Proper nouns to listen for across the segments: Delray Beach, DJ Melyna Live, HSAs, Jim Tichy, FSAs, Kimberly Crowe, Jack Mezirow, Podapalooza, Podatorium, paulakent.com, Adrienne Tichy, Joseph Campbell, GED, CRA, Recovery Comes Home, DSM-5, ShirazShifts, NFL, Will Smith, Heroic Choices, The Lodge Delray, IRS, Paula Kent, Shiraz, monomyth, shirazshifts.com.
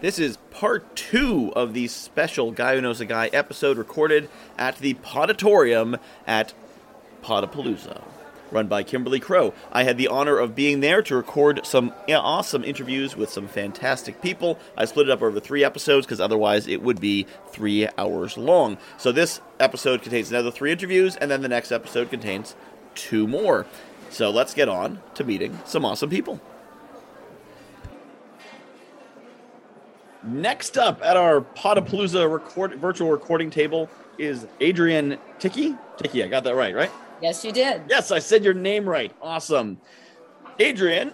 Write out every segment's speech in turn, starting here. This is part 2 of the special Guy Who Knows a Guy episode recorded at the Podatorium at Podapalooza, run by Kimberly Crowe. I had the honor of being there to record some awesome interviews with some fantastic people. I split it up over 3 episodes because otherwise it would be 3 hours long. So this episode contains another 3 interviews, and then the next episode contains 2 more. So let's get on to meeting some awesome people. Next up at our Podapalooza virtual recording table is Adrienne Tichy. Tichy, I got that right? Yes, you did. Yes, I said your name right. Awesome. Adrienne,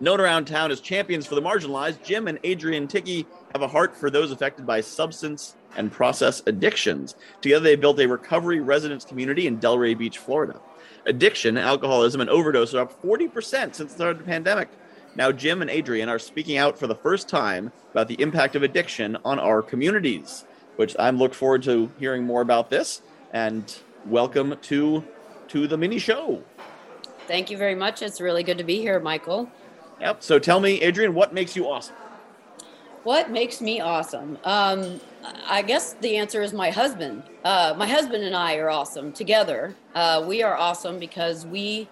known around town as champions for the marginalized, Jim and Adrienne Tichy have a heart for those affected by substance and process addictions. Together, they built a recovery residence community in Delray Beach, Florida. Addiction, alcoholism, and overdose are up 40% since the start of the pandemic. Now, Jim and Adrienne are speaking out for the first time about the impact of addiction on our communities, which I'm looking forward to hearing more about this. And welcome to the mini show. Thank you very much. It's really good to be here, Michael. Yep. So tell me, Adrienne, what makes you awesome? What makes me awesome? I guess the answer is my husband. My husband and I are awesome together. We are awesome because we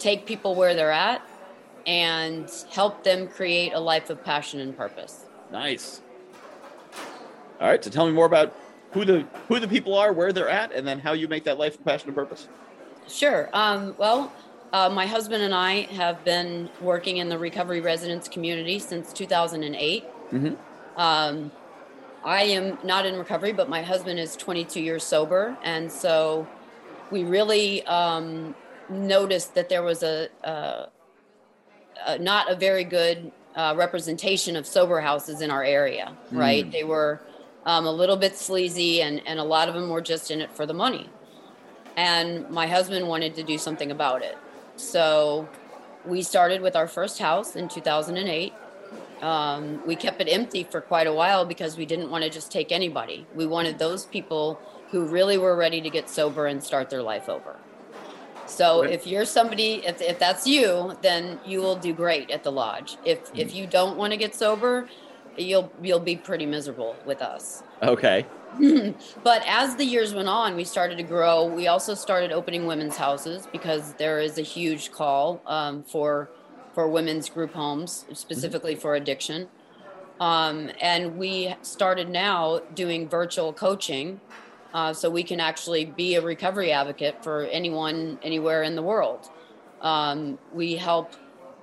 take people where they're at and help them create a life of passion and purpose. Nice. All right, so tell me more about who the people are, where they're at, and then how you make that life of passion and purpose. Sure. My husband and I have been working in the recovery residence community since 2008. Mm-hmm. I am not in recovery, but my husband is 22 years sober, and so we really noticed that there was not a very good representation of sober houses in our area, right? Mm. They were a little bit sleazy, and a lot of them were just in it for the money. And my husband wanted to do something about it. So we started with our first house in 2008. We kept it empty for quite a while because we didn't want to just take anybody. We wanted those people who really were ready to get sober and start their life over. So if you're somebody, if that's you, then you will do great at the Lodge. If you don't want to get sober, you'll be pretty miserable with us. Okay. But as the years went on, we started to grow. We also started opening women's houses because there is a huge call for women's group homes, specifically for addiction. And we started now doing virtual coaching. So we can actually be a recovery advocate for anyone, anywhere in the world. We help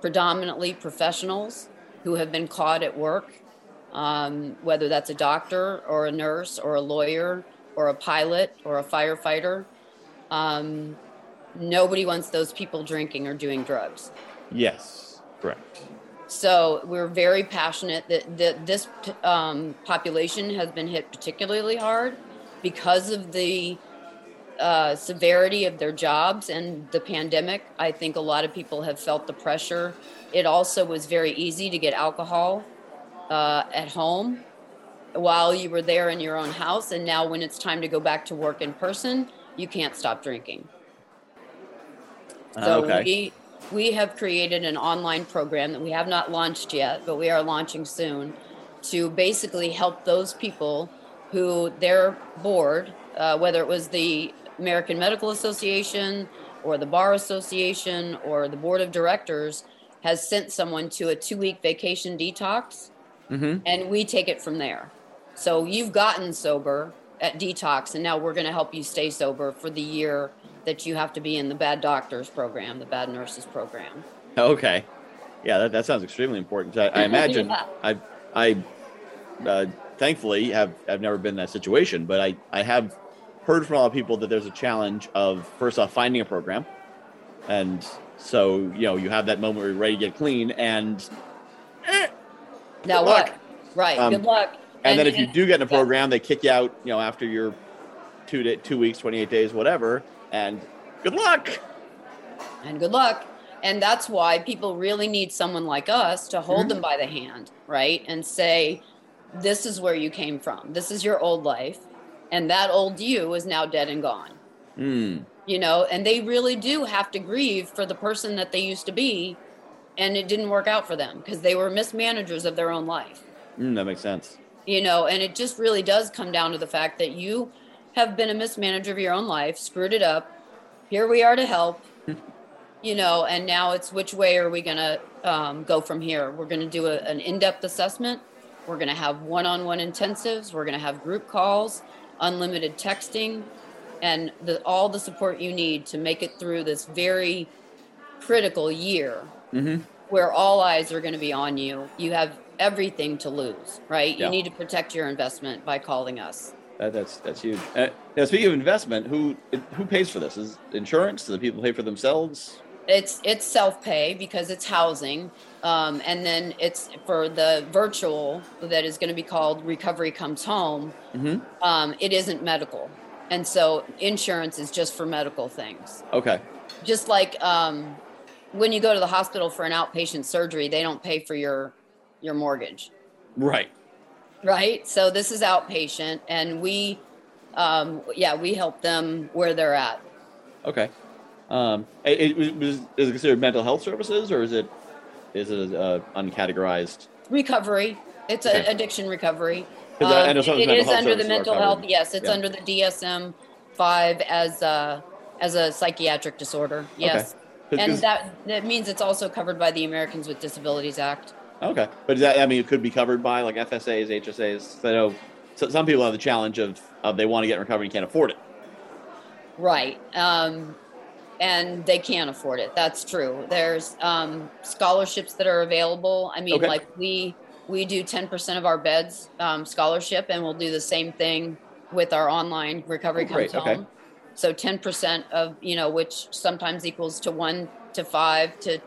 predominantly professionals who have been caught at work, whether that's a doctor or a nurse or a lawyer or a pilot or a firefighter. Nobody wants those people drinking or doing drugs. Yes, correct. So we're very passionate that this population has been hit particularly hard because of the severity of their jobs and the pandemic. I think a lot of people have felt the pressure. It also was very easy to get alcohol at home while you were there in your own house. And now when it's time to go back to work in person, you can't stop drinking. So we have created an online program that we have not launched yet, but we are launching soon, to basically help those people who their board, whether it was the American Medical Association or the Bar Association or the Board of Directors, has sent someone to a 2-week vacation detox, and we take it from there. So you've gotten sober at detox, and now we're going to help you stay sober for the year that you have to be in the bad doctors program, the bad nurses program. Okay. Yeah, that sounds extremely important. I imagine I thankfully I've never been in that situation, but I have heard from a lot of people that there's a challenge of, first off, finding a program. And so, you have that moment where you're ready to get clean and now what? Right. Good luck. And then if you do get in a program, they kick you out, after your 2 weeks, 28 days, whatever, and good luck. And that's why people really need someone like us to hold them by the hand, right? And say, this is where you came from. This is your old life. And that old you is now dead and gone. And they really do have to grieve for the person that they used to be and it didn't work out for them because they were mismanagers of their own life. That makes sense. You know, and it just really does come down to the fact that you have been a mismanager of your own life, screwed it up. Here we are to help, you know, and now it's which way are we going to go from here? We're going to do an in-depth assessment. We're going to have one-on-one intensives. We're going to have group calls, unlimited texting, and all the support you need to make it through this very critical year where all eyes are going to be on you. You have everything to lose, right? Yeah. You need to protect your investment by calling us. That's huge. Now, speaking of investment, who pays for this? Is insurance? Do the people pay for themselves? It's self-pay because it's housing. And then it's for the virtual that is going to be called Recovery Comes Home. It isn't medical. And so insurance is just for medical things. Okay. Just like when you go to the hospital for an outpatient surgery, they don't pay for your mortgage. Right. Right. So this is outpatient, and we help them where they're at. Okay. Is it considered mental health services, or is it uncategorized? Recovery. It's addiction recovery. It is under the mental health. Yes, it's under the DSM-5 as a psychiatric disorder. Yes, okay. And that means it's also covered by the Americans with Disabilities Act. Okay, but it could be covered by like FSAs, HSAs. I know some people have the challenge of they want to get in recovery and can't afford it. Right. And they can't afford it. That's true. There's scholarships that are available. I mean, like we do 10% of our beds scholarship, and we'll do the same thing with our online Recovery Comes Home. Okay. So 10% of, which sometimes equals to 1 to 5 to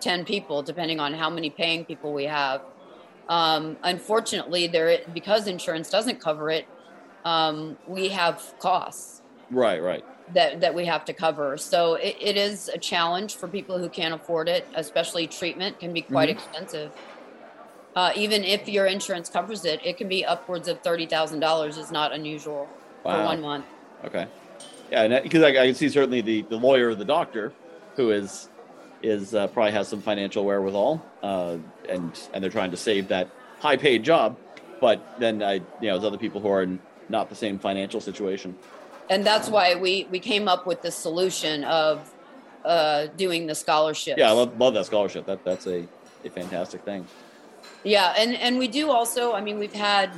10 people, depending on how many paying people we have. Unfortunately, because insurance doesn't cover it, we have costs. Right. That we have to cover. So it is a challenge for people who can't afford it, especially treatment can be quite expensive. Even if your insurance covers it, it can be upwards of $30,000 is not unusual for 1 month. Okay. Yeah, because I can see certainly the lawyer or the doctor who is probably has some financial wherewithal and they're trying to save that high paid job. But then there's other people who are in not the same financial situation. And that's why we came up with the solution of doing the scholarships. Yeah, I love that scholarship. That's a fantastic thing. Yeah, and we do also, we've had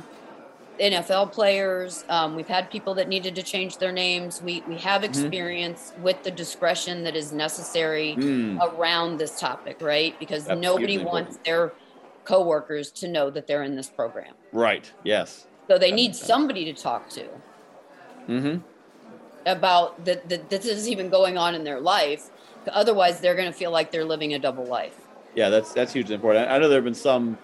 NFL players. We've had people that needed to change their names. We have experience with the discretion that is necessary around this topic, right? Because nobody wants their coworkers to know that they're in this program. Right, yes. So they need somebody to talk to. About that this is even going on in their life. Otherwise, they're going to feel like they're living a double life. Yeah, that's hugely important. I know there have been some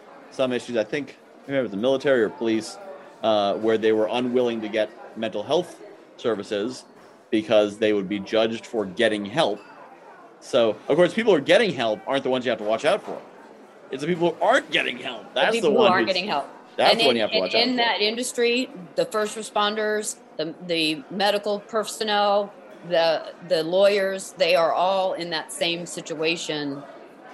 issues, I think, maybe it was the military or police, where they were unwilling to get mental health services because they would be judged for getting help. So, of course, people who are getting help aren't the ones you have to watch out for. It's the people who aren't getting help. That's the one who aren't getting help. That's the one you have to watch out for. In that industry, the first responders, the medical personnel, the lawyers, they are all in that same situation.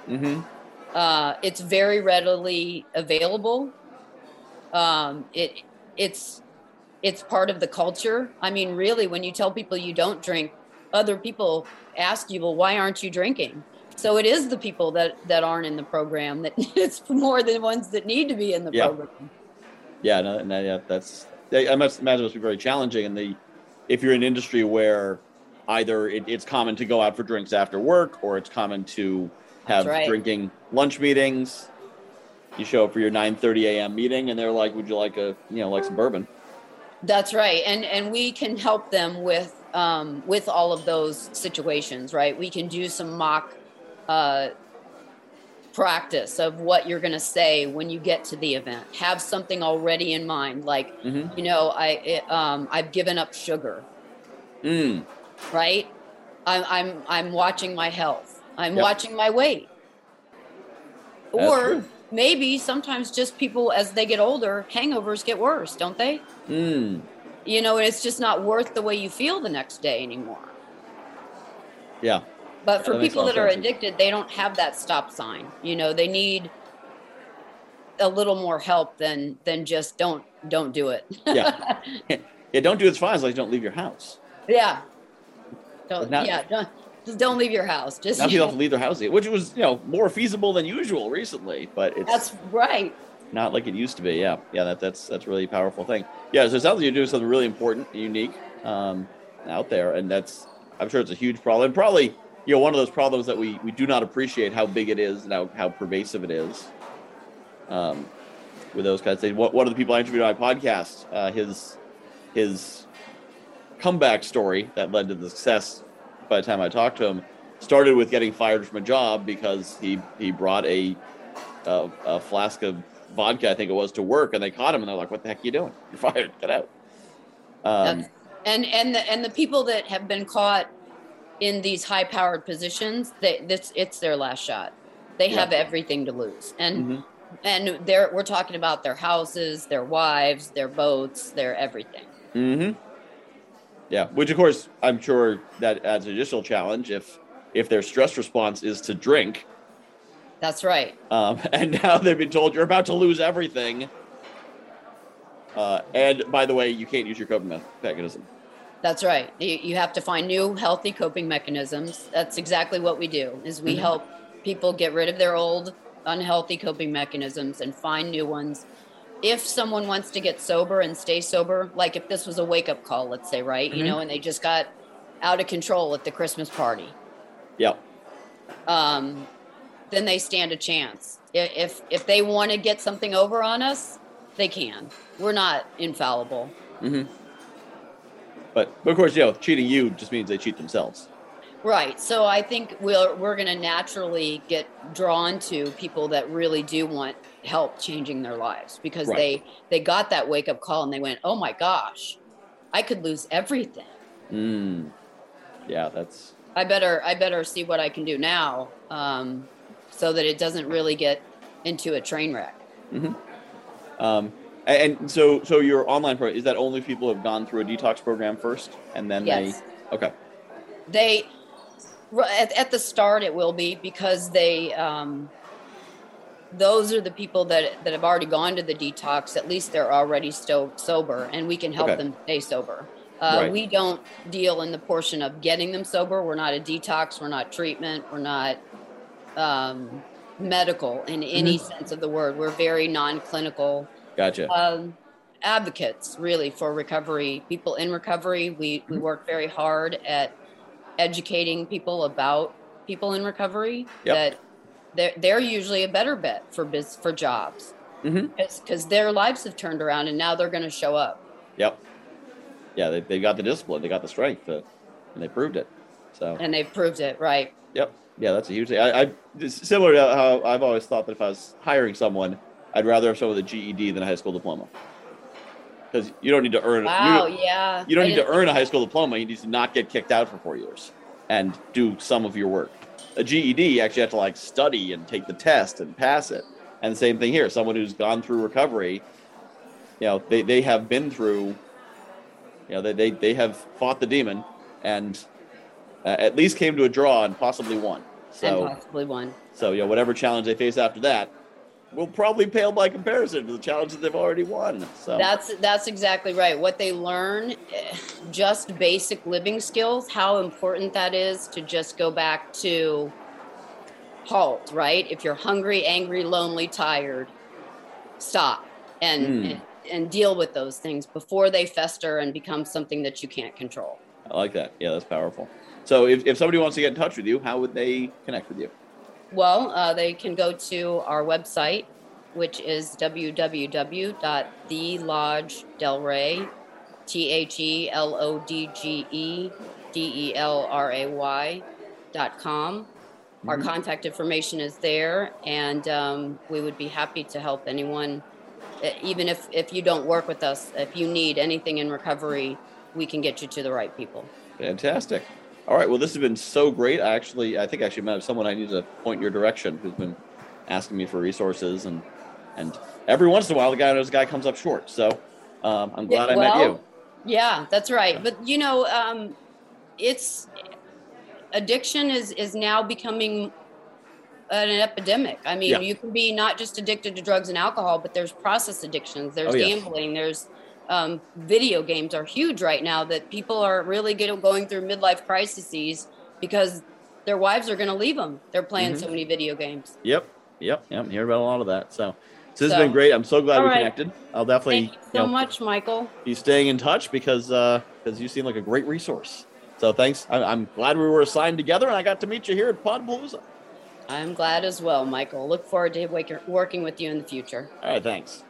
It's very readily available. It's part of the culture. Really, when you tell people you don't drink, other people ask you, well, why aren't you drinking? So it is the people that aren't in the program that it's more than the ones that need to be in the program. Yeah, that's. I must imagine it must be very challenging. And if you're in an industry where either it's common to go out for drinks after work, or it's common to have drinking lunch meetings, you show up for your 9:30 a.m. meeting, and they're like, "Would you like some bourbon?" That's right, and we can help them with all of those situations, right? We can do some mock practice of what you're going to say when you get to the event. Have something already in mind, like, I've given up sugar, right? I'm watching my health. I'm watching my weight. That's or true. Maybe sometimes just people, as they get older, hangovers get worse, don't they? It's just not worth the way you feel the next day anymore. Yeah. But for people that are addicted, they don't have that stop sign. You know, they need a little more help than just don't do it. Yeah. Yeah. Don't do it as far as like, don't leave your house. Yeah. Just don't leave your house. Just not people have to leave their house, which was, you know, more feasible than usual recently, but it's that's right. Not like it used to be. Yeah. Yeah. That's really a powerful thing. Yeah. So it sounds like you're doing something really important, unique, out there. And that's, I'm sure it's a huge problem. Probably, you know, one of those problems that we do not appreciate how big it is and how pervasive it is. With those kinds of things. One of the people I interviewed on my podcast, his comeback story that led to the success by the time I talked to him started with getting fired from a job because he brought a flask of vodka, I think it was, to work, and they caught him and they're like, "What the heck are you doing? You're fired. Get out." And the people that have been caught in these high powered positions, it's their last shot. They have everything to lose. And and we're talking about their houses, their wives, their boats, their everything. Mm-hmm. Yeah, which of course I'm sure that adds an additional challenge if their stress response is to drink. That's right. And now they've been told you're about to lose everything. And by the way, you can't use your coping mechanism. That's right. You have to find new healthy coping mechanisms. That's exactly what we do, is we help people get rid of their old unhealthy coping mechanisms and find new ones. If someone wants to get sober and stay sober, like if this was a wake-up call, let's say, right? You know, and they just got out of control at the Christmas party. Yeah. Then they stand a chance. If they want to get something over on us, they can. We're not infallible. Mm-hmm. But of course, you know, cheating you just means they cheat themselves. Right. So I think we're going to naturally get drawn to people that really do want help changing their lives because they got that wake up call and they went, "Oh my gosh, I could lose everything." Yeah, that's. I better see what I can do now, so that it doesn't really get into a train wreck. Mm-hmm. And so your online program, is that only people who have gone through a detox program first, and then At the start, it will be because those are the people that have already gone to the detox. At least they're already still sober, and we can help them stay sober. We don't deal in the portion of getting them sober. We're not a detox. We're not treatment. We're not medical in any sense of the word. We're very non-clinical. Gotcha. Advocates, really, for recovery. People in recovery. We work very hard at educating people about people in recovery, that they're usually a better bet for jobs because their lives have turned around and now they're going to show up. Yep. Yeah. They got the discipline, they got the strength and they proved it. Right. Yep. Yeah. That's a huge thing. I similar to how I've always thought that if I was hiring someone, I'd rather have someone with a GED than a high school diploma. Because you don't need to earn. Wow! Yeah. You don't need to earn a high school diploma. You need to not get kicked out for 4 years and do some of your work. A GED, you actually have to like study and take the test and pass it. And the same thing here. Someone who's gone through recovery, you know, they have been through. You know, they have fought the demon and at least came to a draw and possibly won. So you know, whatever challenge they face after that will probably pale by comparison to the challenges they've already won. So that's exactly right. What they learn, just basic living skills, how important that is to just go back to halt, right? If you're hungry, angry, lonely, tired, stop and deal with those things before they fester and become something that you can't control. I like that. Yeah, that's powerful. So if somebody wants to get in touch with you, how would they connect with you? Well, they can go to our website, which is www.thelodgedelray, thelodgedelray.com. Our contact information is there, and we would be happy to help anyone. Even if you don't work with us, if you need anything in recovery, we can get you to the right people. Fantastic. All right. Well, this has been so great. I think I met someone I need to point your direction who's been asking me for resources, and every once in a while, the guy comes up short. So I'm glad I met you. Yeah, that's right. But you know, it's addiction is now becoming an epidemic. I mean, you can be not just addicted to drugs and alcohol, but there's process addictions, there's gambling, there's video games are huge right now, that people are really going through midlife crises because their wives are going to leave them. They're playing so many video games. Yep. Hear about a lot of that. So this has been great. I'm so glad we connected. I'll definitely thank you so much, Michael. Be staying in touch because you seem like a great resource. So thanks. I'm glad we were assigned together and I got to meet you here at Podapalooza. I'm glad as well, Michael. Look forward to working with you in the future. All right, thanks.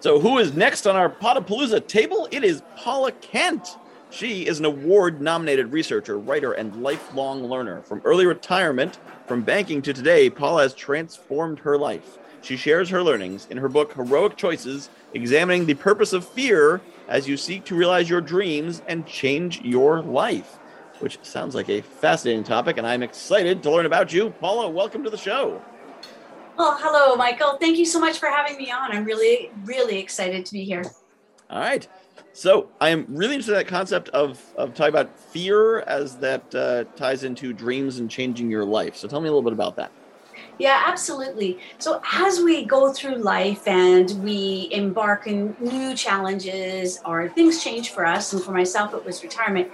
So who is next on our Podapalooza table? It is Paula Kent. She is an award-nominated researcher, writer, and lifelong learner. From early retirement, from banking to today, Paula has transformed her life. She shares her learnings in her book, Heroic Choices, examining the purpose of fear as you seek to realize your dreams and change your life, which sounds like a fascinating topic, and I'm excited to learn about you. Paula, welcome to the show. Well, hello, Michael. Thank you so much for having me on. I'm really, really excited to be here. All right. So I am really interested in that concept of talking about fear as that ties into dreams and changing your life. So tell me a little bit about that. Yeah, absolutely. So as we go through life and we embark in new challenges or things change for us, and for myself, it was retirement,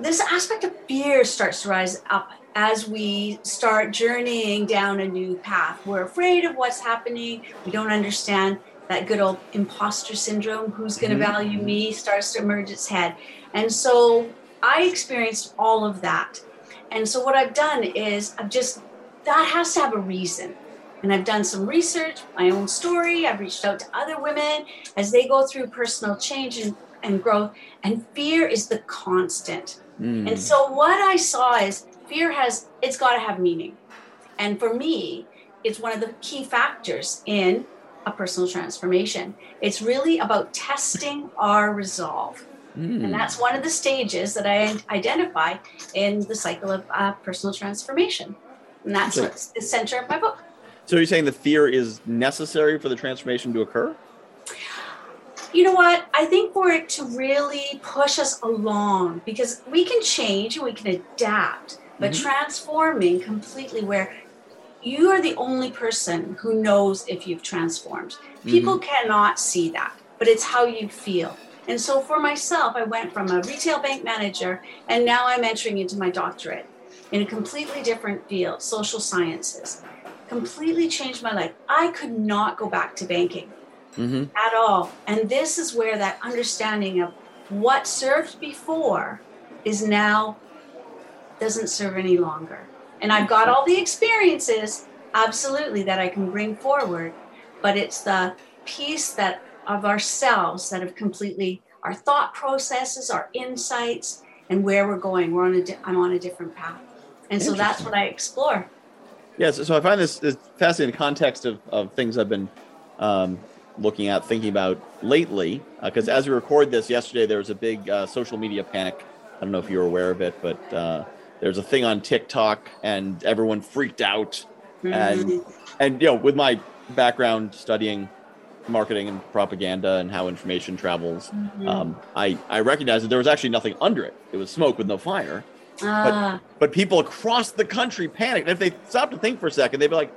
this aspect of fear starts to rise up as we start journeying down a new path. We're afraid of what's happening. We don't understand. That good old imposter syndrome, who's going to value me, starts to emerge its head. And so I experienced all of that. And so what I've done is that has to have a reason. And I've done some research, my own story. I've reached out to other women as they go through personal change and growth. And fear is the constant. And so what I saw is fear it's got to have meaning. And for me, it's one of the key factors in a personal transformation. It's really about testing our resolve. And that's one of the stages that I identify in the cycle of personal transformation. And that's what's the center of my book. So you're saying the fear is necessary for the transformation to occur? You know what? I think for it to really push us along, because we can change and we can adapt, but transforming completely where you are the only person who knows if you've transformed. People cannot see that, but it's how you feel. And so for myself, I went from a retail bank manager, and now I'm entering into my doctorate in a completely different field, social sciences. Completely changed my life. I could not go back to banking at all. And this is where that understanding of what served before is now doesn't serve any longer. And I've got all the experiences, absolutely, that I can bring forward, but it's the piece that of ourselves that have completely, our thought processes, our insights, and where we're going. I'm on a different path. And so that's what I explore. Yes, so I find this fascinating context of things I've been looking at, thinking about lately, because as we record this yesterday, there was a big social media panic. I don't know if you're aware of it, but... there's a thing on TikTok and everyone freaked out. And with my background studying marketing and propaganda and how information travels, I recognized that there was actually nothing under it. It was smoke with no fire. But people across the country panicked. And if they stopped to think for a second, they'd be like,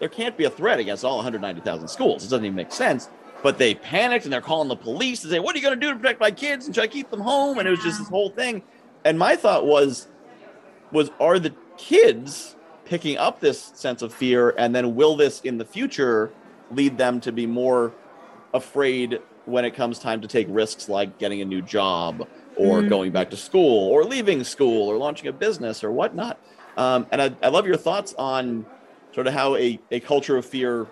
there can't be a threat against all 190,000 schools. It doesn't even make sense. But they panicked and they're calling the police to say, what are you going to do to protect my kids? And should I keep them home? And it was just this whole thing. And my thought was are the kids picking up this sense of fear, and then will this in the future lead them to be more afraid when it comes time to take risks like getting a new job or going back to school or leaving school or launching a business or whatnot? And I love your thoughts on sort of how a culture of fear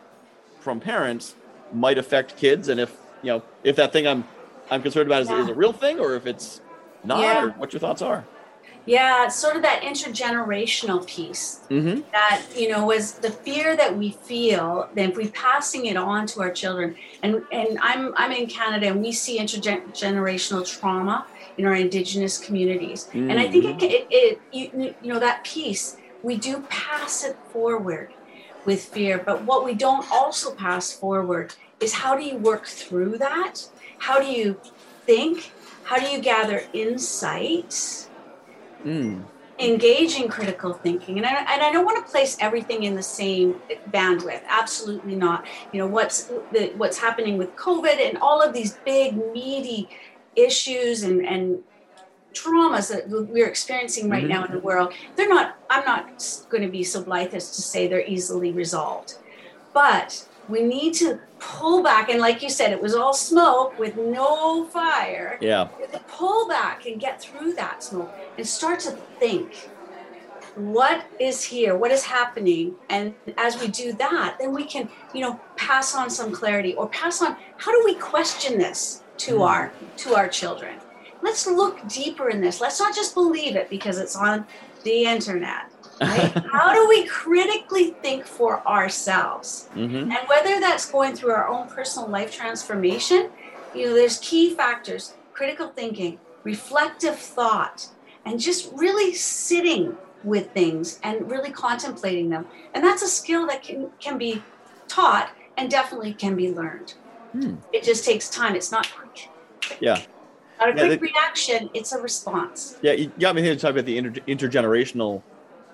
from parents might affect kids, and if that thing I'm concerned about is a real thing or if it's not, or what your thoughts are. Yeah, it's sort of that intergenerational piece that, was the fear that we feel, that if we're passing it on to our children, and I'm in Canada, and we see intergenerational trauma in our Indigenous communities. And I think it that piece, we do pass it forward with fear, but what we don't also pass forward is how do you work through that? How do you think? How do you gather insight, engage in critical thinking? And I don't want to place everything in the same bandwidth. Absolutely not. You know, what's happening with COVID and all of these big, meaty issues and traumas that we're experiencing right now in the world, I'm not going to be so blithe as to say they're easily resolved. But we need to pull back. And like you said, it was all smoke with no fire. Yeah. Pull back and get through that smoke and start to think, what is here? What is happening? And as we do that, then we can, pass on some clarity or pass on, how do we question this to our children? Let's look deeper in this. Let's not just believe it because it's on the internet. Right? How do we critically think for ourselves? And whether that's going through our own personal life transformation, there's key factors: critical thinking, reflective thought, and just really sitting with things and really contemplating them. And that's a skill that can be taught and definitely can be learned. It just takes time. It's not quick. Yeah. Not a quick reaction. It's a response. Yeah, you got me here to talk about the intergenerational.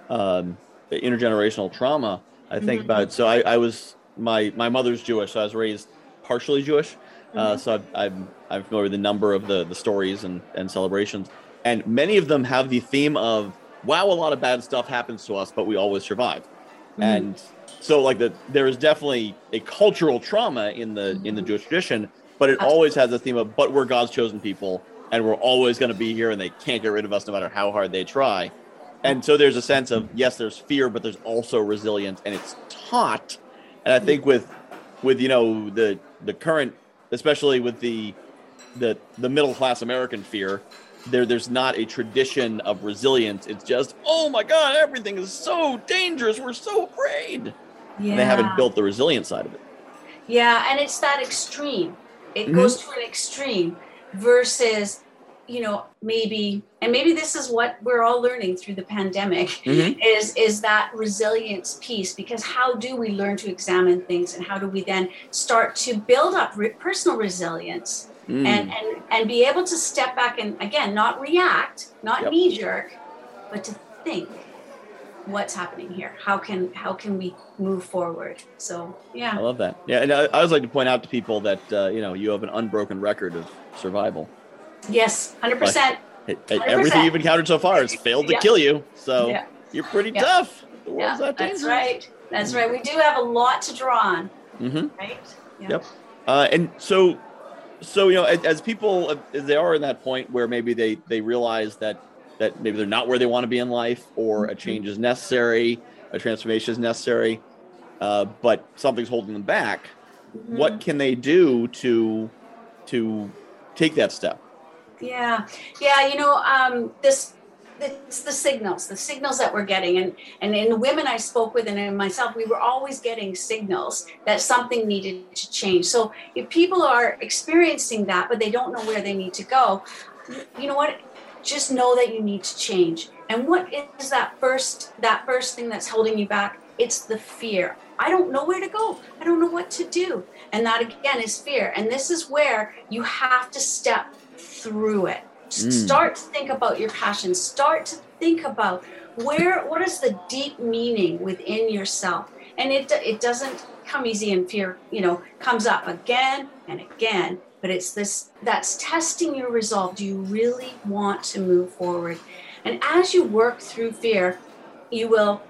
The intergenerational trauma, I think about it. So I was, my mother's Jewish, so I was raised partially Jewish. So I'm familiar with a number of the stories and celebrations. And many of them have the theme of, wow, a lot of bad stuff happens to us, but we always survive. And so there is definitely a cultural trauma in the Jewish tradition, but it always has a theme of, but we're God's chosen people and we're always going to be here and they can't get rid of us no matter how hard they try. And so there's a sense of, yes, there's fear, but there's also resilience, and it's taught. And I think with the current, especially with the middle class American fear, there's not a tradition of resilience. It's just, oh my God, everything is so dangerous. We're so afraid. Yeah. And they haven't built the resilient side of it. Yeah, and it's that extreme. It goes to an extreme versus, maybe this is what we're all learning through the pandemic is that resilience piece, because how do we learn to examine things and how do we then start to build up personal resilience and be able to step back and, again, not react, not knee jerk, but to think, what's happening here? How can we move forward? So, yeah. I love that. Yeah. And I always like to point out to people that, you have an unbroken record of survival. Yes, 100%. Everything you've encountered so far has failed to kill you, so you're pretty tough. The world's not dangerous. That's right. That's right. We do have a lot to draw on, right? Yeah. Yep. And so as people, as they are in that point where maybe they realize that maybe they're not where they want to be in life, or a change is necessary, a transformation is necessary, but something's holding them back. What can they do to take that step? Yeah. It's the signals that we're getting. And in the women I spoke with and in myself, we were always getting signals that something needed to change. So if people are experiencing that, but they don't know where they need to go, you know what? Just know that you need to change. And what is that first thing that's holding you back? It's the fear. I don't know where to go. I don't know what to do. And that, again, is fear. And this is where you have to step through it. Start to think about your passion. Start to think about what is the deep meaning within yourself. And it doesn't come easy, and fear, comes up again and again. But it's this that's testing your resolve. Do you really want to move forward? And as you work through fear, you will,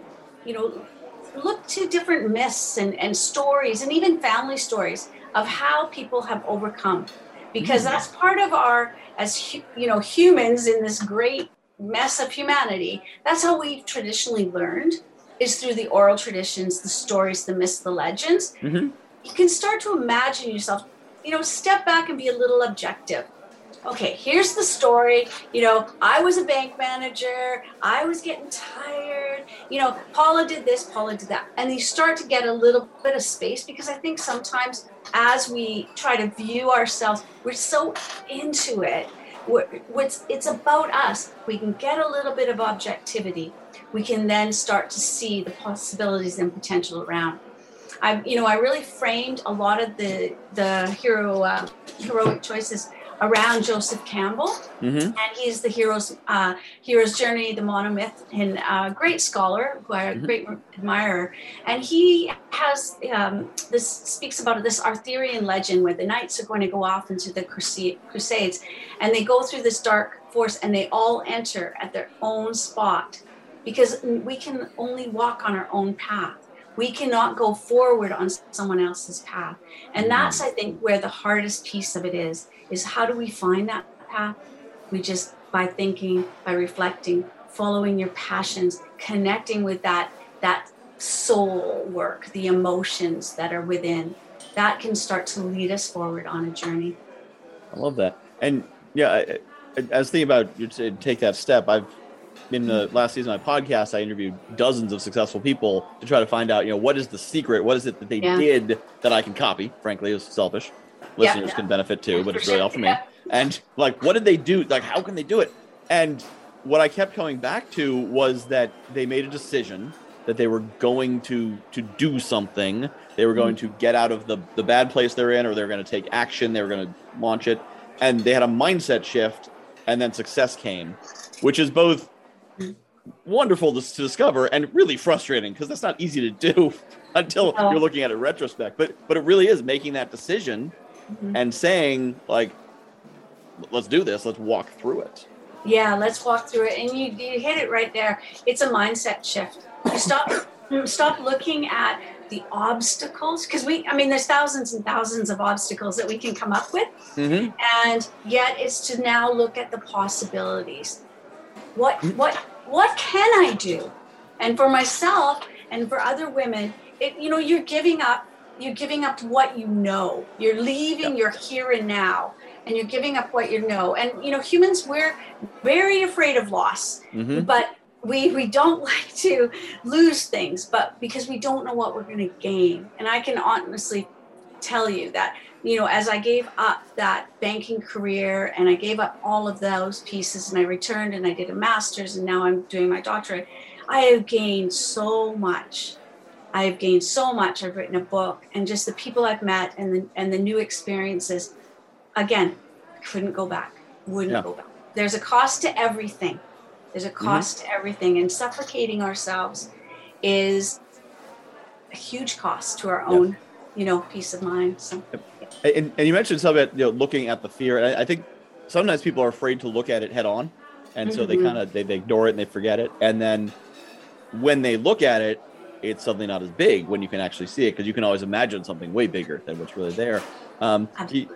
look to different myths and stories and even family stories of how people have overcome. Because that's part of our, as humans in this great mess of humanity, that's how we've traditionally learned, is through the oral traditions, the stories, the myths, the legends. You can start to imagine yourself, step back and be a little objective. Okay, here's the story. I was a bank manager. I was getting tired. Paula did this, Paula did that. And you start to get a little bit of space, because I think sometimes as we try to view ourselves, we're so into it. It's about us. We can get a little bit of objectivity. We can then start to see the possibilities and potential around. I really framed a lot of the Heroic Choices around Joseph Campbell, and he's the hero's journey, the monomyth, and great scholar, who I great admirer. And he has this speaks about this Arthurian legend where the knights are going to go off into the Crusades, and they go through this dark force, and they all enter at their own spot, because we can only walk on our own path. We cannot go forward on someone else's path. And that's, I think, where the hardest piece of it is how do we find that path? We just, by thinking, by reflecting, following your passions, connecting with that soul work, the emotions that are within, that can start to lead us forward on a journey. I love that. And yeah, I was thinking about you to take that step. In the last season of my podcast, I interviewed dozens of successful people to try to find out, what is the secret? What is it that they did that I can copy? Frankly, it was selfish. Listeners can benefit too, but it's really all for me. Yeah. And what did they do? How can they do it? And what I kept coming back to was that they made a decision that they were going to do something. They were going to get out of the bad place they're in, or they were going to take action. They were going to launch it. And they had a mindset shift, and then success came, which is both wonderful to discover and really frustrating, because that's not easy to do until you're looking at it in retrospect. But it really is making that decision and saying, let's do this. Let's walk through it. Yeah, let's walk through it. And you hit it right there. It's a mindset shift. You stop looking at the obstacles, because there's thousands and thousands of obstacles that we can come up with. And yet it's to now look at the possibilities. What can I do? And for myself and for other women, you're giving up what you know. You're leaving your here and now, and you're giving up what you know. And, humans, we're very afraid of loss, but we don't like to lose things, but because we don't know what we're going to gain. And I can honestly tell you that, as I gave up that banking career and I gave up all of those pieces, and I returned and I did a master's, and now I'm doing my doctorate, I have gained so much. I've written a book, and just the people I've met and the new experiences, again, couldn't go back, wouldn't go back. There's a cost to everything. And suffocating ourselves is a huge cost to our own peace of mind. So. And you mentioned something about looking at the fear. And I think sometimes people are afraid to look at it head on. And so they kind of, they ignore it and they forget it. And then when they look at it, it's suddenly not as big when you can actually see it, because you can always imagine something way bigger than what's really there.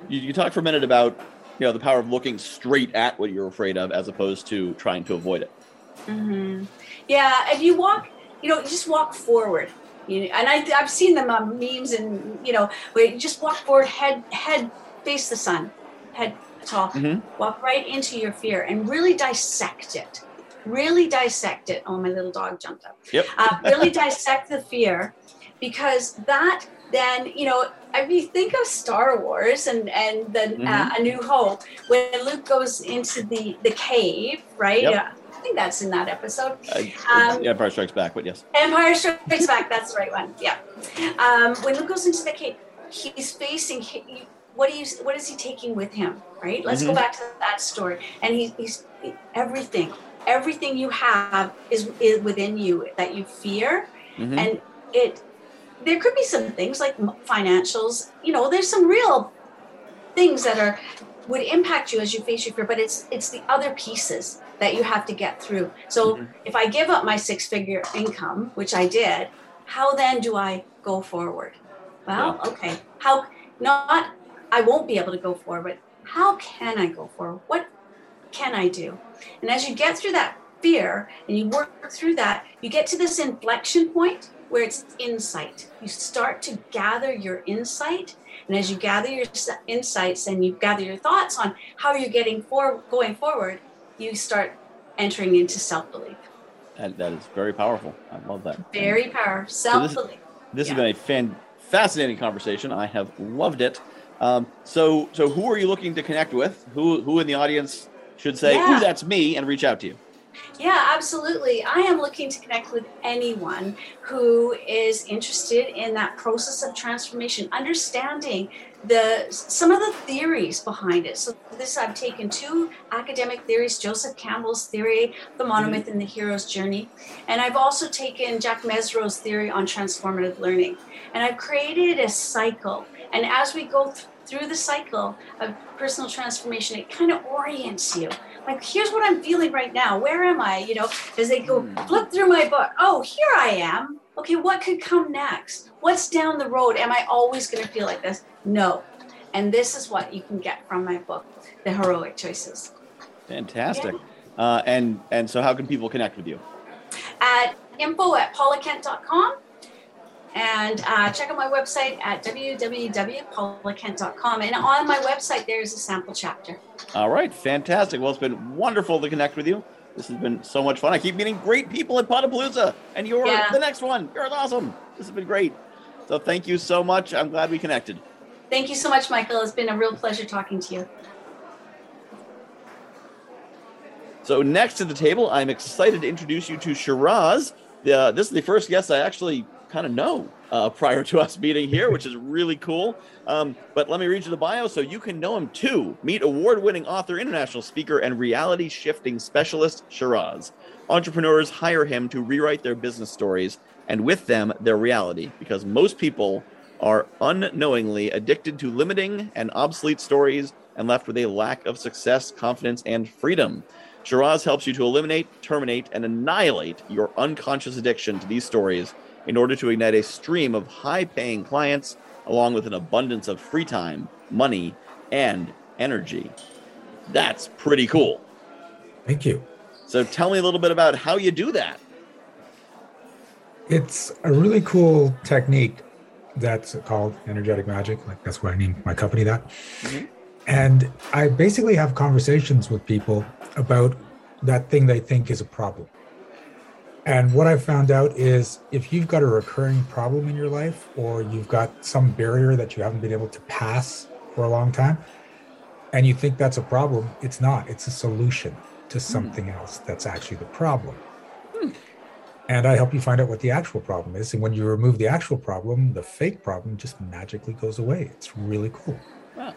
You talked for a minute about, the power of looking straight at what you're afraid of as opposed to trying to avoid it. Yeah. If you walk, just walk forward. And I've seen them on memes, and where you just walk forward, head face the sun, head tall, walk right into your fear and really dissect it. Oh, my little dog jumped up. Yep. Really dissect the fear, because that then, if you think of Star Wars and then A New Hope, when Luke goes into the cave, right? Yep. Yeah. I think that's in that episode. Empire Strikes Back, but yes. Empire Strikes Back, that's the right one. Yeah. When Luke goes into the cave, he's facing what is he taking with him, right? Let's go back to that story. And he's everything. Everything you have is within you that you fear, and there could be some things like financials. There's some real things that would impact you as you face your fear, but it's the other pieces that you have to get through. So if I give up my 6-figure income, which I did, how then do I go forward? Well, okay. I won't be able to go forward. How can I go forward? What can I do? And as you get through that fear and you work through that, you get to this inflection point where it's insight. You start to gather your insight. And as you gather your insights and you gather your thoughts on how you're going forward, you start entering into self-belief. That is very powerful. I love that. Very powerful. Self-belief. This has been a fascinating conversation. I have loved it. So who are you looking to connect with? Who in the audience should say, ooh, that's me, and reach out to you? Yeah, absolutely. I am looking to connect with anyone who is interested in that process of transformation, understanding some of the theories behind it. So this, I've taken two academic theories, Joseph Campbell's theory, the monomyth and the hero's journey. And I've also taken Jack Mezirow's theory on transformative learning. And I've created a cycle. And as we go through the cycle of personal transformation, it kind of orients you. Like, here's what I'm feeling right now. Where am I? You know, as they go flip through my book. Oh, here I am. Okay, what could come next? What's down the road? Am I always going to feel like this? No. And this is what you can get from my book, The Heroic Choices. Fantastic. Yeah. And so how can people connect with you? At info@paulakent.com. And check out my website at www.paulakent.com. And on my website, there's a sample chapter. All right. Fantastic. Well, it's been wonderful to connect with you. This has been so much fun. I keep meeting great people at Podapalooza. And you're the next one. You're awesome. This has been great. So thank you so much. I'm glad we connected. Thank you so much, Michael. It's been a real pleasure talking to you. So next to the table, I'm excited to introduce you to Shiraz. This is the first guest I actually kind of know prior to us meeting here, which is really cool. But let me read you the bio so you can know him too. Meet award-winning author, international speaker, and reality shifting specialist Shiraz. Entrepreneurs hire him to rewrite their business stories and with them their reality, because most people are unknowingly addicted to limiting and obsolete stories and left with a lack of success, confidence, and freedom. Shiraz helps you to eliminate, terminate, and annihilate your unconscious addiction to these stories in order to ignite a stream of high-paying clients, along with an abundance of free time, money, and energy. That's pretty cool. Thank you. So tell me a little bit about how you do that. It's a really cool technique that's called energetic magic. Like, that's what I named my company that. Mm-hmm. And I basically have conversations with people about that thing they think is a problem. And what I found out is, if you've got a recurring problem in your life, or you've got some barrier that you haven't been able to pass for a long time, and you think that's a problem, it's not. It's a solution to something else that's actually the problem. And I help you find out what the actual problem is. And when you remove the actual problem, the fake problem just magically goes away. It's really cool. Wow.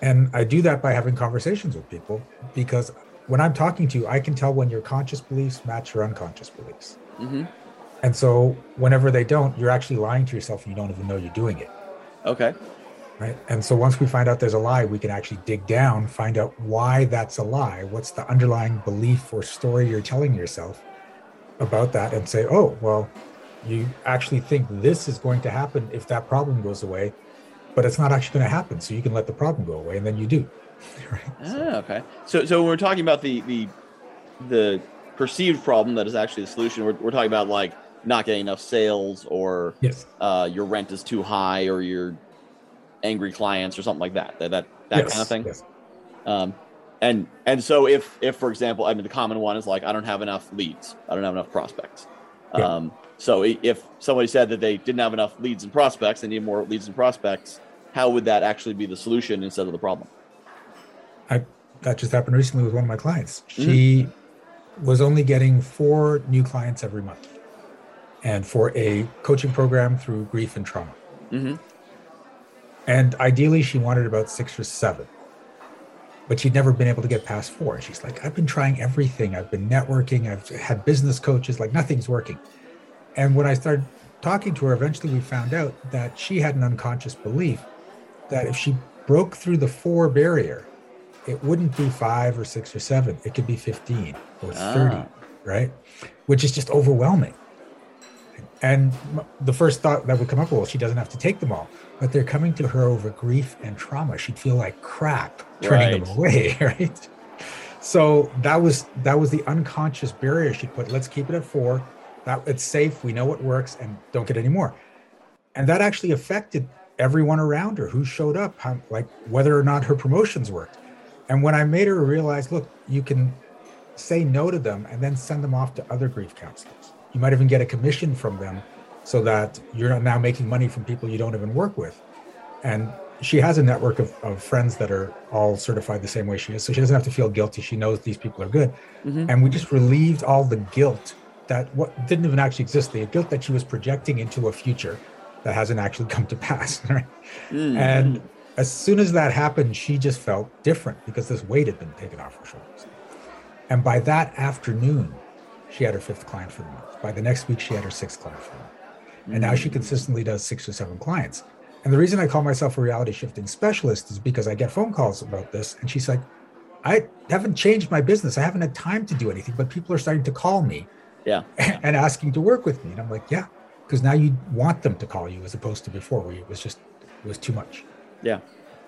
And I do that by having conversations with people, because when I'm talking to you, I can tell when your conscious beliefs match your unconscious beliefs. Mm-hmm. And so whenever they don't, you're actually lying to yourself and you don't even know you're doing it. Okay. Right. And so once we find out there's a lie, we can actually dig down, find out why that's a lie. What's the underlying belief or story you're telling yourself about that, and say, oh, well, you actually think this is going to happen if that problem goes away, but it's not actually going to happen. So you can let the problem go away, and then you do. Right. Oh, okay. So when we're talking about the perceived problem that is actually the solution, we're talking about, like, not getting enough sales, or your rent is too high, or your angry clients, or something like that. That kind of thing. Yes. And so if for example, I mean, the common one is, like, I don't have enough leads, I don't have enough prospects. Yeah. So if somebody said that they didn't have enough leads and prospects, they need more leads and prospects, how would that actually be the solution instead of the problem? That just happened recently with one of my clients. She was only getting 4 new clients every month, and for a coaching program through grief and trauma. Mm-hmm. And ideally, she wanted about 6 or 7, but she'd never been able to get past 4. And she's like, I've been trying everything. I've been networking. I've had business coaches, like, nothing's working. And when I started talking to her, eventually we found out that she had an unconscious belief that if she broke through the 4 barrier, it wouldn't be 5 or 6 or 7. It could be 15 or 30, right? Which is just overwhelming. And the first thought that would come up, well, she doesn't have to take them all, but they're coming to her over grief and trauma. She'd feel like crap turning them away, right? So that was the unconscious barrier she put. Let's keep it at 4. That it's safe. We know what works, and don't get any more. And that actually affected everyone around her who showed up, like whether or not her promotions worked. And when I made her realize, look, you can say no to them and then send them off to other grief counselors. You might even get a commission from them so that you're not now making money from people you don't even work with. And she has a network of friends that are all certified the same way she is. So she doesn't have to feel guilty. She knows these people are good. Mm-hmm. And we just relieved all the guilt that what didn't even actually exist, the guilt that she was projecting into a future that hasn't actually come to pass. Right? Mm-hmm. And as soon as that happened, she just felt different because this weight had been taken off her shoulders. And by that afternoon, she had her fifth client for the month. By the next week, she had her sixth client for the month. Mm-hmm. And now she consistently does 6 or 7 clients. And the reason I call myself a reality shifting specialist is because I get phone calls about this. And she's like, I haven't changed my business. I haven't had time to do anything, but people are starting to call me and asking to work with me. And I'm like, yeah, because now you want them to call you as opposed to before where it was just, it was too much. Yeah.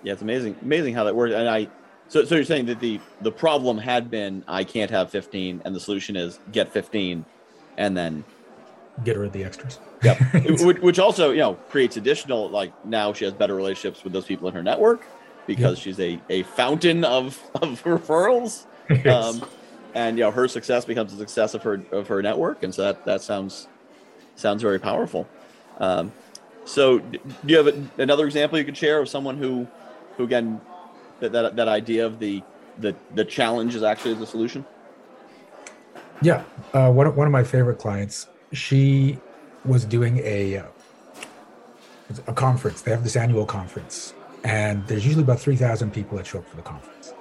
Yeah. It's amazing. Amazing how that works. And so you're saying that the problem had been, I can't have 15, and the solution is get 15 and then get rid of the extras. Yep. Which also, you know, creates additional, like now she has better relationships with those people in her network because she's a fountain of referrals. Yes. And, you know, her success becomes the success of her network. And so that sounds very powerful. So do you have another example you could share of someone who again, that idea of the challenge is actually the solution? Yeah. One of my favorite clients, she was doing a conference. They have this annual conference, and there's usually about 3,000 people that show up for the conference.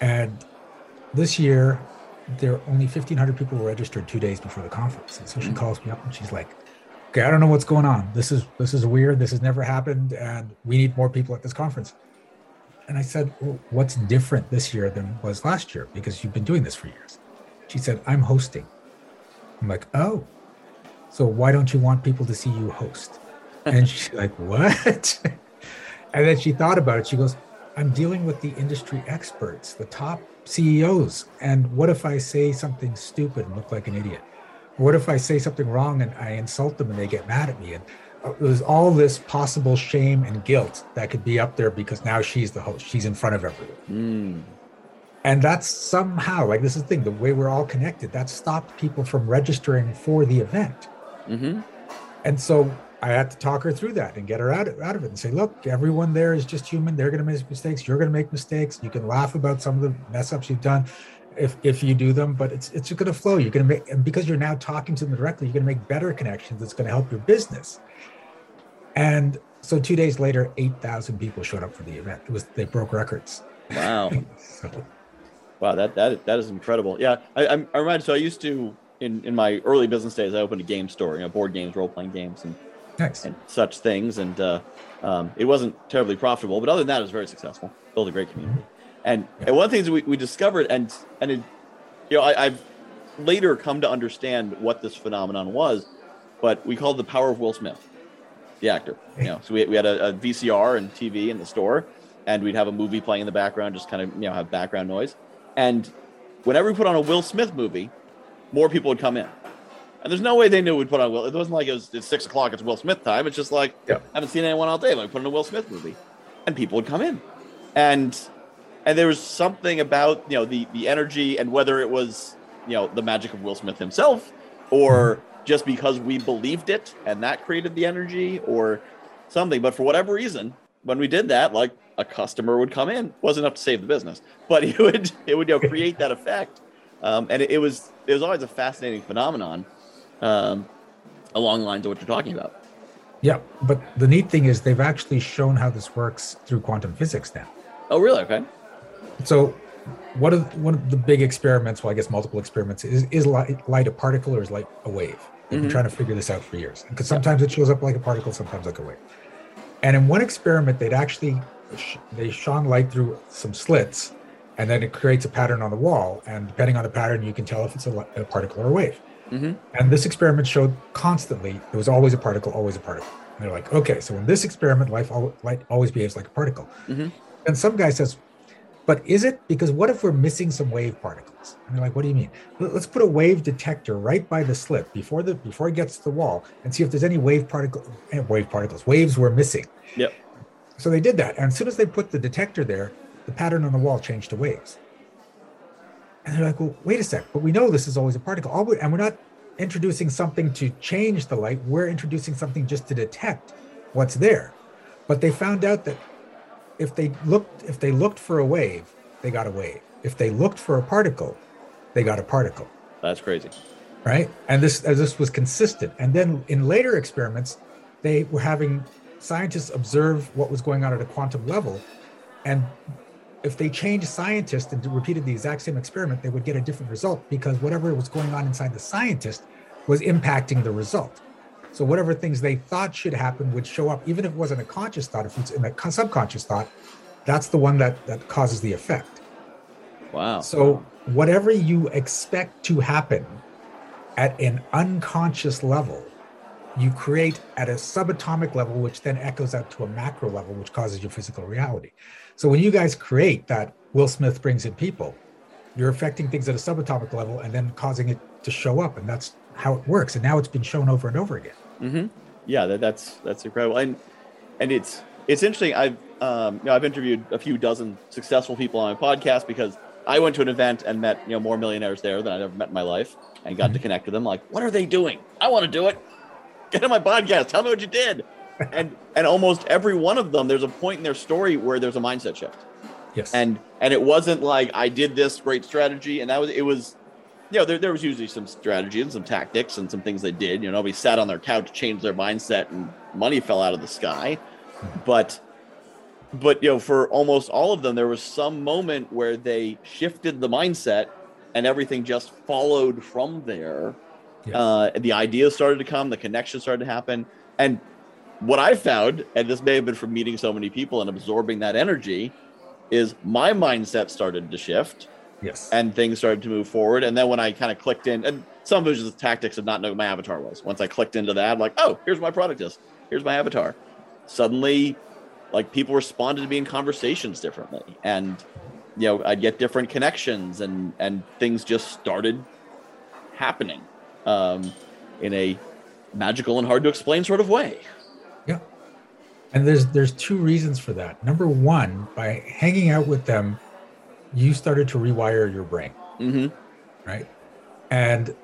And this year, there are only 1,500 people were registered 2 days before the conference. And so she calls me up and she's like, okay, I don't know what's going on. This is weird. This has never happened. And we need more people at this conference. And I said, well, what's different this year than was last year? Because you've been doing this for years. She said, I'm hosting. I'm like, oh, so why don't you want people to see you host? And she's like, what? And then she thought about it. She goes, I'm dealing with the industry experts, the top CEOs. And what if I say something stupid and look like an idiot? What if I say something wrong and I insult them and they get mad at me? And there's all this possible shame and guilt that could be up there because now she's the host. She's in front of everyone. And that's somehow, like, this is the thing, the way we're all connected, that stopped people from registering for the event. Mm-hmm. And so I had to talk her through that and get her out of it and say, look, everyone there is just human. They're going to make mistakes. You're going to make mistakes. You can laugh about some of the mess ups you've done if you do them, but it's going to flow. You're going to make, and because you're now talking to them directly, you're going to make better connections. That's going to help your business. And so 2 days later, 8,000 people showed up for the event. They broke records. Wow. Wow, that is incredible. Yeah, I remember. So I used to, in my early business days, I opened a game store, you know, board games, role playing games, and such things. And it wasn't terribly profitable, but other than that, it was very successful. Built a great community. And one of the things we discovered, and it, you know, I've later come to understand what this phenomenon was, but we called it the power of Will Smith, the actor. You know, so we had a VCR and TV in the store, and we'd have a movie playing in the background, just kind of, you know, have background noise. And whenever we put on a Will Smith movie, more people would come in. And there's no way they knew we'd put on Will. It wasn't like it's 6 o'clock, it's Will Smith time. It's just like, I haven't seen anyone all day, but we put on a Will Smith movie. And people would come in. And there was something about, you know, the energy, and whether it was, you know, the magic of Will Smith himself, or just because we believed it and that created the energy or something. But for whatever reason, when we did that, like, a customer would come in. Wasn't enough to save the business, but it would, you know, create that effect. And it was always a fascinating phenomenon, along the lines of what you're talking about. Yeah, but the neat thing is they've actually shown how this works through quantum physics now. Oh, really? Okay. So one of the big experiments, well, I guess multiple experiments, is light a particle or is light a wave? They've been trying to figure this out for years, because sometimes it shows up like a particle, sometimes like a wave. And in one experiment, they shone light through some slits, and then it creates a pattern on the wall. And depending on the pattern, you can tell if it's a particle or a wave. Mm-hmm. And this experiment showed constantly there was always a particle, always a particle. And they're like, okay, so in this experiment, light always behaves like a particle. Mm-hmm. And some guy says, but is it? Because what if we're missing some wave particles? And they're like, what do you mean? Let's put a wave detector right by the slit before it gets to the wall and see if there's any waves we're missing. Yep. So they did that. And as soon as they put the detector there, the pattern on the wall changed to waves. And they're like, well, wait a sec, but we know this is always a particle. And we're not introducing something to change the light. We're introducing something just to detect what's there. But they found out that if they looked for a wave, they got a wave. If they looked for a particle, they got a particle. That's crazy. Right? And this was consistent. And then in later experiments, they were having scientists observe what was going on at a quantum level. And if they changed scientists and repeated the exact same experiment, they would get a different result because whatever was going on inside the scientist was impacting the result. So whatever things they thought should happen would show up, even if it wasn't a conscious thought, if it's in a subconscious thought, that's the one that causes the effect. Wow. So whatever you expect to happen at an unconscious level, you create at a subatomic level, which then echoes out to a macro level, which causes your physical reality. So when you guys create that Will Smith brings in people, you're affecting things at a subatomic level and then causing it to show up. And that's how it works. And now it's been shown over and over again. Mm-hmm. Yeah, that's incredible. And it's interesting. I've interviewed a few dozen successful people on my podcast because I went to an event and met, more millionaires there than I'd ever met in my life and got to connect with them. Like, what are they doing? I want to do it. Get on my podcast. Tell me what you did. And almost every one of them, there's a point in their story where there's a mindset shift. Yes. And it wasn't like I did this great strategy. And there was usually some strategy and some tactics and some things they did. Nobody sat on their couch, changed their mindset, and money fell out of the sky. But for almost all of them, there was some moment where they shifted the mindset and everything just followed from there. Yes. The ideas started to come, the connection started to happen. And what I found, and this may have been from meeting so many people and absorbing that energy, is my mindset started to shift. Yes. And things started to move forward. And then when I kind of clicked in, and some of it was just tactics of not knowing what my avatar was. Once I clicked into that, I'm like, oh, here's what my product is. Here's my avatar. Suddenly, like, people responded to me in conversations differently. And, I'd get different connections and things just started happening in a magical and hard to explain sort of way. Yeah. And there's two reasons for that. Number one, by hanging out with them, you started to rewire your brain. Mm-hmm. Right? And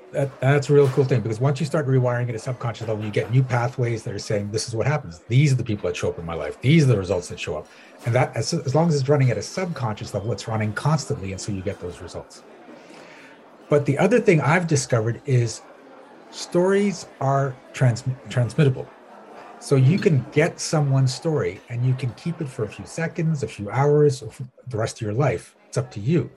that's a real cool thing, because once you start rewiring at a subconscious level, you get new pathways that are saying, this is what happens. These are the people that show up in my life. These are the results that show up. And that as long as it's running at a subconscious level, it's running constantly. And so you get those results. But the other thing I've discovered is stories are transmittable. So you can get someone's story and you can keep it for a few seconds, a few hours, or for the rest of your life. It's up to you.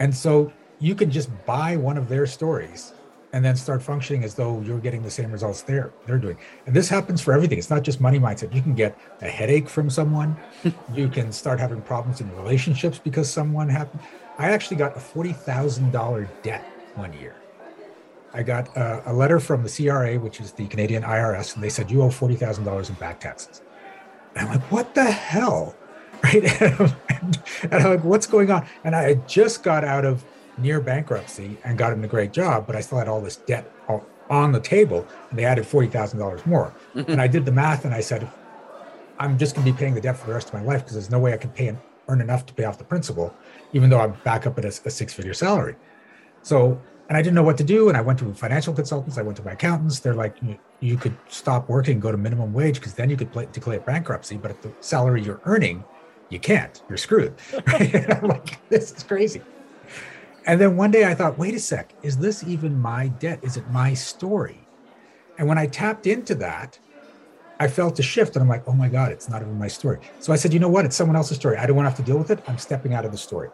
And so you can just buy one of their stories and then start functioning as though you're getting the same results they're doing. And this happens for everything. It's not just money mindset. You can get a headache from someone. You can start having problems in relationships because someone happened. I actually got a $40,000 debt one year. I got a letter from the CRA, which is the Canadian IRS, and they said, you owe $40,000 in back taxes. And I'm like, what the hell? Right? And I'm like, what's going on? And I had just got out of near bankruptcy and got him a great job, but I still had all this debt on the table, and they added $40,000 more. Mm-hmm. And I did the math, and I said, I'm just going to be paying the debt for the rest of my life because there's no way I can earn enough to pay off the principal, even though I'm back up at a six-figure salary. So, and I didn't know what to do, and I went to financial consultants, I went to my accountants. They're like, you could stop working, go to minimum wage, because then you could declare bankruptcy, but at the salary you're earning, you can't. You're screwed. Right? And I'm like, this is crazy. And then one day I thought, wait a sec, is this even my debt? Is it my story? And when I tapped into that, I felt a shift and I'm like, oh my God, it's not even my story. So I said, you know what? It's someone else's story. I don't want to have to deal with it. I'm stepping out of the story.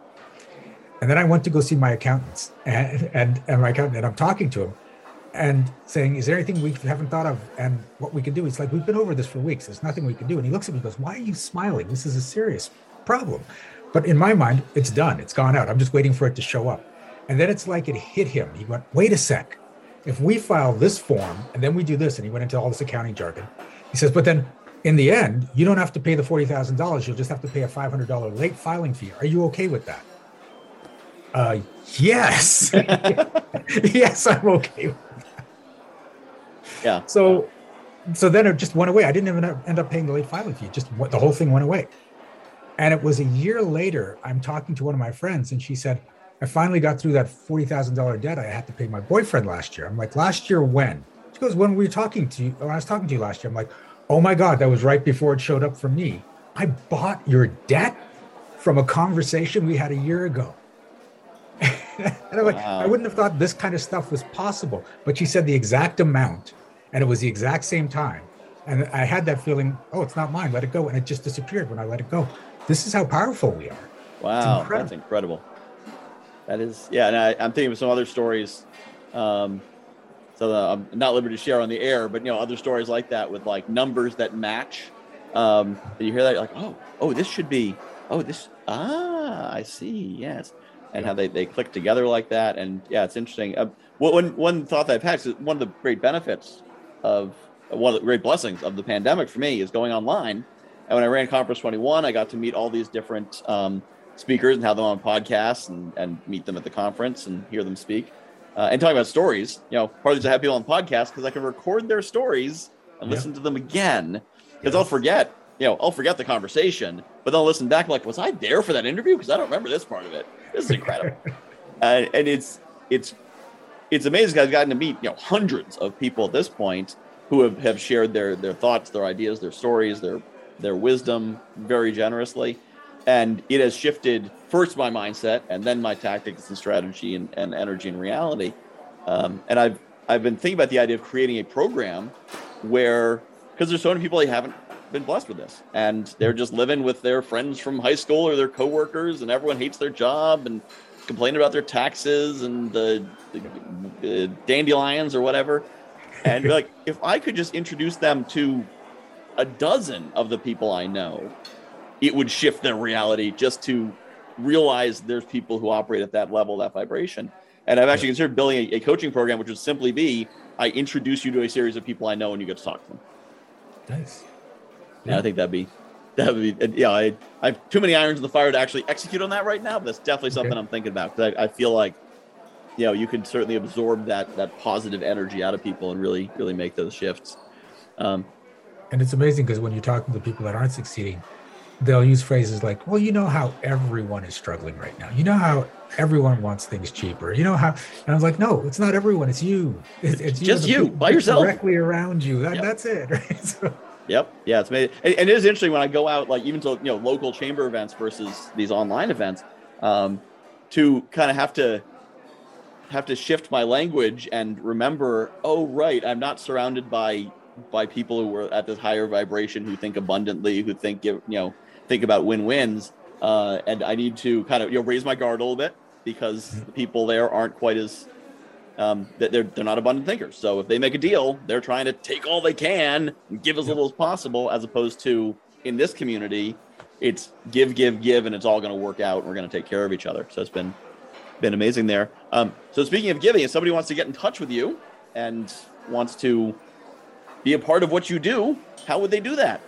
And then I went to go see my accountants and my accountant, and I'm talking to him and saying, is there anything we haven't thought of and what we can do? He's like, we've been over this for weeks. There's nothing we can do. And he looks at me and goes, why are you smiling? This is a serious problem. But in my mind, it's done. It's gone out. I'm just waiting for it to show up. And then it's like it hit him. He went, wait a sec. If we file this form and then we do this, and he went into all this accounting jargon. He says, but then in the end, you don't have to pay the $40,000. You'll just have to pay a $500 late filing fee. Are you okay with that? Yes. Yes, I'm okay with that. Yeah. So then it just went away. I didn't even end up paying the late filing fee. Just the whole thing went away. And it was a year later, I'm talking to one of my friends and she said, I finally got through that $40,000 debt I had to pay my boyfriend last year. I'm like, last year when? She goes, when I was talking to you last year. I'm like, oh my God, that was right before it showed up for me. I bought your debt from a conversation we had a year ago. And I'm like, wow. I wouldn't have thought this kind of stuff was possible. But she said the exact amount, and it was the exact same time. And I had that feeling, oh, it's not mine, let it go. And it just disappeared when I let it go. This is how powerful we are. Wow, that's incredible. That is, yeah. And I'm thinking of some other stories. So I'm not liberty to share on the air, but, you know, other stories like that with like numbers that match. You hear that, you're like, oh, this should be, I see. Yes. And how they click together like that. And yeah, it's interesting. One thought that I've had is one of the great benefits of one of the great blessings of the pandemic for me is going online. And when I ran Conference 21, I got to meet all these different speakers and have them on podcasts and meet them at the conference and hear them speak and talk about stories. You know, part of the reason I have people on podcasts because I can record their stories and listen to them again. Because I'll forget the conversation, but then I'll listen back like, was I there for that interview? Because I don't remember this part of it. This is incredible. And it's amazing. I've gotten to meet, you know, hundreds of people at this point who have shared their thoughts, their ideas, their stories, their wisdom very generously. And it has shifted first my mindset and then my tactics and strategy and energy and reality. And I've been thinking about the idea of creating a program where, because there's so many people that haven't been blessed with this and they're just living with their friends from high school or their coworkers and everyone hates their job and complaining about their taxes and the dandelions or whatever. And like, if I could just introduce them to a dozen of the people I know, it would shift their reality just to realize there's people who operate at that level, that vibration. And I've actually considered building a coaching program, which would simply be, I introduce you to a series of people I know and you get to talk to them. Nice. Yeah. And I think that'd be, yeah, I have too many irons in the fire to actually execute on that right now, but that's definitely something I'm thinking about. Because I feel like, you know, you can certainly absorb that positive energy out of people and really, really make those shifts. And it's amazing because when you're talking to people that aren't succeeding, they'll use phrases like, well, you know how everyone is struggling right now. You know how everyone wants things cheaper. You know how, and I was like, no, it's not everyone. It's you. It's just you by yourself. Directly around you. That's it. Right? So. Yep. Yeah. It's amazing. And it is interesting when I go out, like even to, you know, local chamber events versus these online events, to kind of have to shift my language and remember, oh, right, I'm not surrounded by people who are at this higher vibration, who think abundantly, who think, you know, think about win-wins. And I need to kind of, you know, raise my guard a little bit because the people there aren't quite as, they're not abundant thinkers. So if they make a deal, they're trying to take all they can and give as little as possible, as opposed to in this community, it's give, and it's all going to work out. And we're going to take care of each other. So it's been amazing there. So speaking of giving, if somebody wants to get in touch with you and wants to be a part of what you do, how would they do that?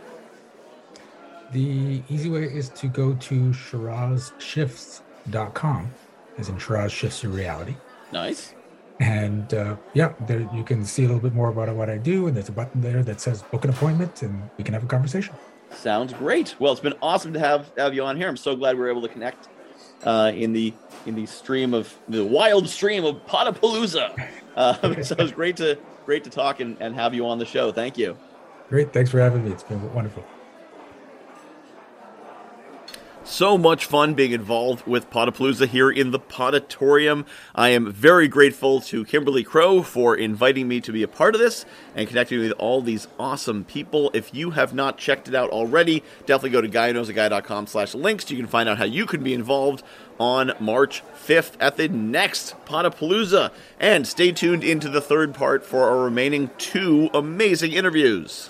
The easy way is to go to ShirazShifts.com, as in Shiraz Shifts Your Reality. Nice. And there you can see a little bit more about what I do. And there's a button there that says book an appointment and we can have a conversation. Sounds great. Well, it's been awesome to have you on here. I'm so glad we were able to connect in the stream of the wild stream of Podapalooza. So it was great to talk and have you on the show. Thank you. Great. Thanks for having me. It's been wonderful. So much fun being involved with Podapalooza here in the Podatorium. I am very grateful to Kimberly Crowe for inviting me to be a part of this and connecting with all these awesome people. If you have not checked it out already, definitely go to guyknowsaguy.com/links. You can find out how you can be involved on March 5th at the next Podapalooza. And stay tuned into the third part for our remaining two amazing interviews.